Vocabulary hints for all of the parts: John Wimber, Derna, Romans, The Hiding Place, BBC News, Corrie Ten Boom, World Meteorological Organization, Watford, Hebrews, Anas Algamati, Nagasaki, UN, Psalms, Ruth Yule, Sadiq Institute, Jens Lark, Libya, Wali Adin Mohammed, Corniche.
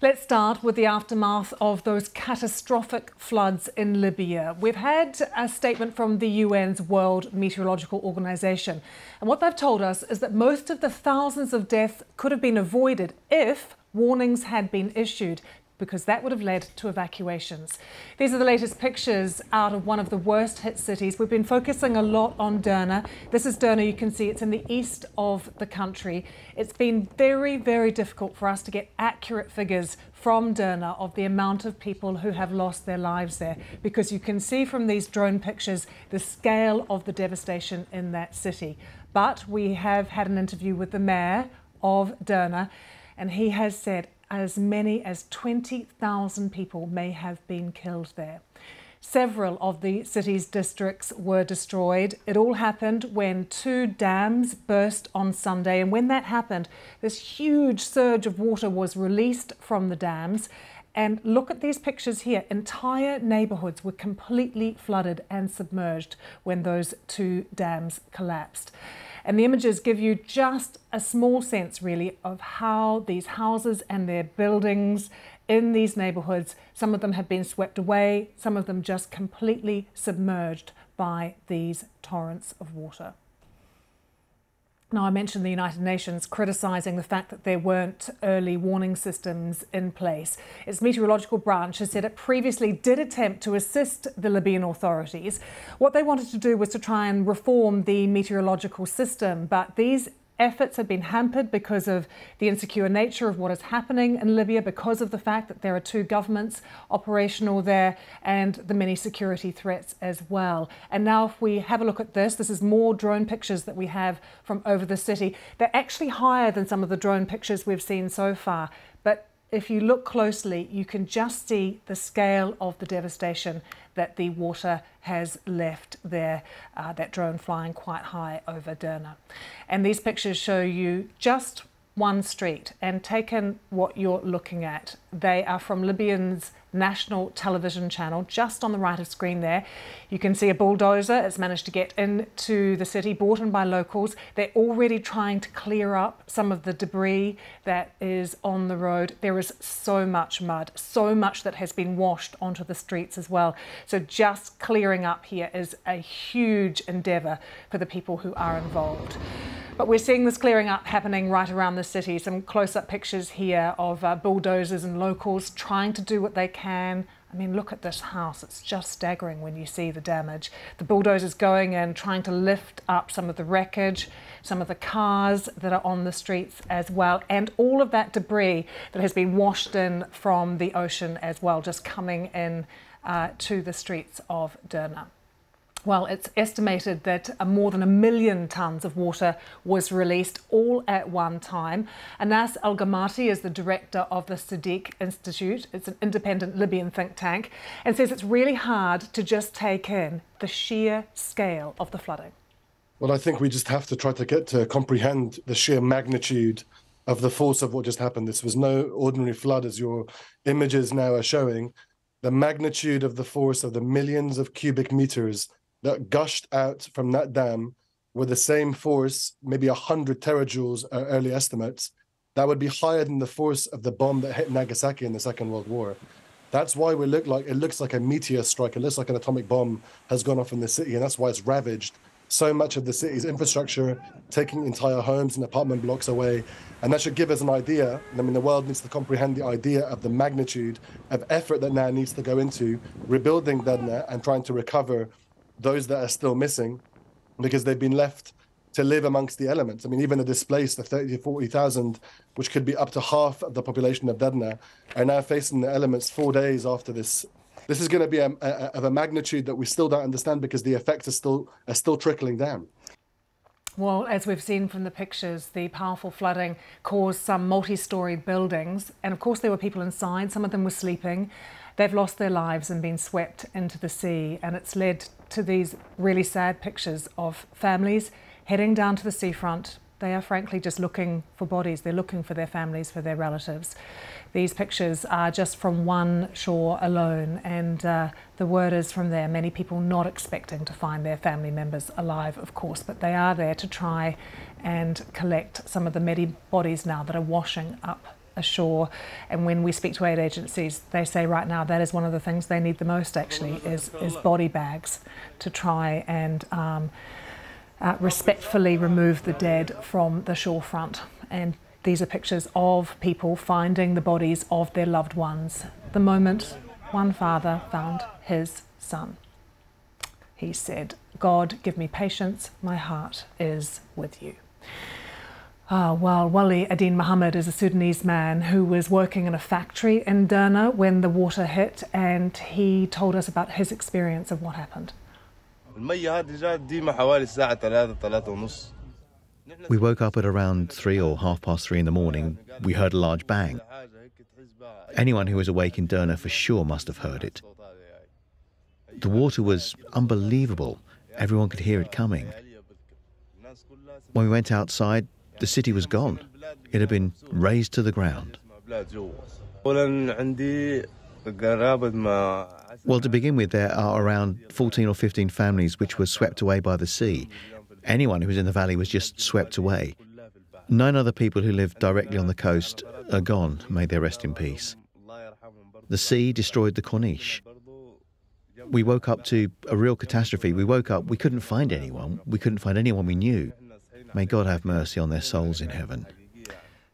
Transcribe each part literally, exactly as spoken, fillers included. Let's start with the aftermath of those catastrophic floods in Libya. We've had a statement from the U N's World Meteorological Organization, and what they've told us is that most of the thousands of deaths could have been avoided if warnings had been issued, because that would have led to evacuations. These are the latest pictures out of one of the worst hit cities. We've been focusing a lot on Derna. This is Derna. You can see it's in the east of the country. It's been very, very difficult for us to get accurate figures from Derna of the amount of people who have lost their lives there, because you can see from these drone pictures the scale of the devastation in that city. But we have had an interview with the mayor of Derna, and he has said as many as twenty thousand people may have been killed there. Several of the city's districts were destroyed. It all happened when two dams burst on Sunday, and when that happened, this huge surge of water was released from the dams. And look at these pictures here. Entire neighbourhoods were completely flooded and submerged when those two dams collapsed. And the images give you just a small sense, really, of how these houses and their buildings in these neighbourhoods, some of them have been swept away, some of them just completely submerged by these torrents of water. Now, I mentioned the United Nations criticising the fact that there weren't early warning systems in place. Its meteorological branch has said it previously did attempt to assist the Libyan authorities. What they wanted to do was to try and reform the meteorological system, but these efforts have been hampered because of the insecure nature of what is happening in Libya, because of the fact that there are two governments operational there, and the many security threats as well. And now if we have a look at this, this is more drone pictures that we have from over the city. They're actually higher than some of the drone pictures we've seen so far. But if you look closely, you can just see the scale of the devastation that the water has left there, uh, that drone flying quite high over Derna. And these pictures show you just one street, and taken what you're looking at. They are from Libyan's national television channel. Just on the right of screen there, you can see a bulldozer. It's managed to get into the city, brought in by locals. They're already trying to clear up some of the debris that is on the road. There is so much mud, so much that has been washed onto the streets as well. So just clearing up here is a huge endeavour for the people who are involved. But we're seeing this clearing up happening right around the city. Some close-up pictures here of uh, bulldozers and locals trying to do what they can. I mean, look at this house. It's just staggering when you see the damage. The bulldozers going in, trying to lift up some of the wreckage, some of the cars that are on the streets as well, and all of that debris that has been washed in from the ocean as well, just coming in uh, to the streets of Derna. Well, it's estimated that more than a million tonnes of water was released all at one time. Anas Algamati is the director of the Sadiq Institute. It's an independent Libyan think tank, and says it's really hard to just take in the sheer scale of the flooding. Well, I think we just have to try to get to comprehend the sheer magnitude of the force of what just happened. This was no ordinary flood, as your images now are showing. The magnitude of the force of the millions of cubic meters that gushed out from that dam with the same force, maybe one hundred terajoules, uh, early estimates, that would be higher than the force of the bomb that hit Nagasaki in the Second World War. That's why we look like, it looks like a meteor strike. It looks like an atomic bomb has gone off in the city, and that's why it's ravaged so much of the city's infrastructure, taking entire homes and apartment blocks away. And that should give us an idea. I mean, the world needs to comprehend the idea of the magnitude of effort that now needs to go into rebuilding Derna and trying to recover those that are still missing, because they've been left to live amongst the elements. I mean, even the displaced, the thirty, forty thousand, which could be up to half of the population of Derna, are now facing the elements four days after this. This is going to be a, a, of a magnitude that we still don't understand, because the effects are still, are still trickling down. Well, as we've seen from the pictures, the powerful flooding caused some multi-storey buildings. And of course, there were people inside. Some of them were sleeping. They've lost their lives and been swept into the sea. And it's led to these really sad pictures of families heading down to the seafront. They are frankly just looking for bodies. They're looking for their families, for their relatives. These pictures are just from one shore alone, and uh, the word is from there. Many people not expecting to find their family members alive, of course, but they are there to try and collect some of the many bodies now that are washing up ashore. And when we speak to aid agencies, they say right now that is one of the things they need the most, actually, is, is body bags to try and um, uh, respectfully remove the dead from the shorefront. And these are pictures of people finding the bodies of their loved ones the moment one father found his son. He said, "God, give me patience, my heart is with you." Uh, well, Wali Adin Mohammed is a Sudanese man who was working in a factory in Derna when the water hit, and he told us about his experience of what happened. We woke up at around three or half past three in the morning. We heard a large bang. Anyone who was awake in Derna for sure must have heard it. The water was unbelievable. Everyone could hear it coming. When we went outside, the city was gone. It had been razed to the ground. Well, to begin with, there are around fourteen or fifteen families which were swept away by the sea. Anyone who was in the valley was just swept away. Nine other people who lived directly on the coast are gone, may they rest in peace. The sea destroyed the Corniche. We woke up to a real catastrophe. We woke up, we couldn't find anyone. We couldn't find anyone we knew. May God have mercy on their souls in heaven.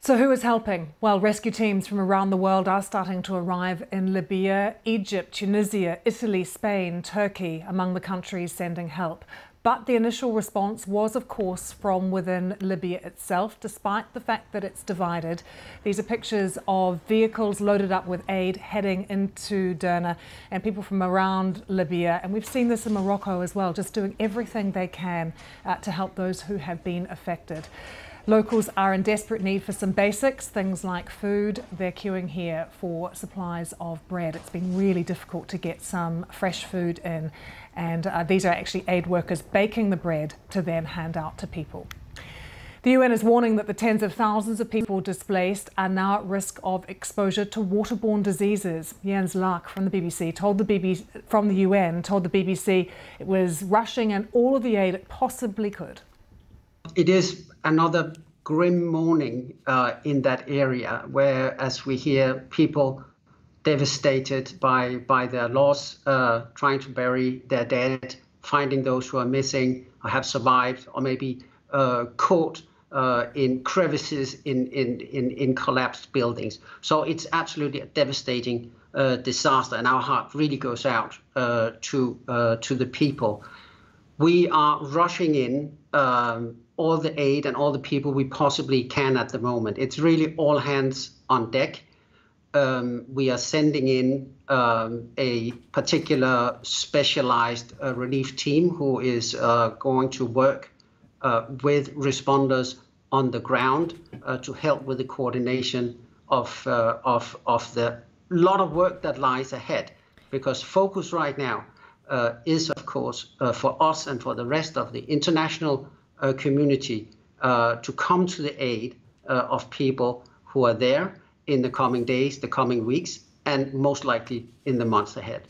So who is helping? Well, rescue teams from around the world are starting to arrive in Libya, Egypt, Tunisia, Italy, Spain, Turkey, among the countries sending help. But the initial response was, of course, from within Libya itself, despite the fact that it's divided. These are pictures of vehicles loaded up with aid heading into Derna, and people from around Libya. And we've seen this in Morocco as well, just doing everything they can uh, to help those who have been affected. Locals are in desperate need for some basics, things like food. They're queuing here for supplies of bread. It's been really difficult to get some fresh food in. And uh, these are actually aid workers baking the bread to then hand out to people. The U N is warning that the tens of thousands of people displaced are now at risk of exposure to waterborne diseases. Jens Lark from the B B C told the BBC, from the U N told the B B C it was rushing in all of the aid it possibly could. It is another grim morning uh, in that area, where, as we hear, people devastated by, by their loss, uh, trying to bury their dead, finding those who are missing or have survived, or maybe uh, caught uh, in crevices in, in, in, in collapsed buildings. So it's absolutely a devastating uh, disaster, and our heart really goes out uh, to, uh, to the people. We are rushing in um, all the aid and all the people we possibly can at the moment. It's really all hands on deck. Um, we are sending in um, a particular specialized uh, relief team who is uh, going to work uh, with responders on the ground uh, to help with the coordination of, uh, of, of the lot of work that lies ahead. Because focus right now uh, is, of course, uh, for us and for the rest of the international uh, community uh, to come to the aid uh, of people who are there in the coming days, the coming weeks, and most likely in the months ahead.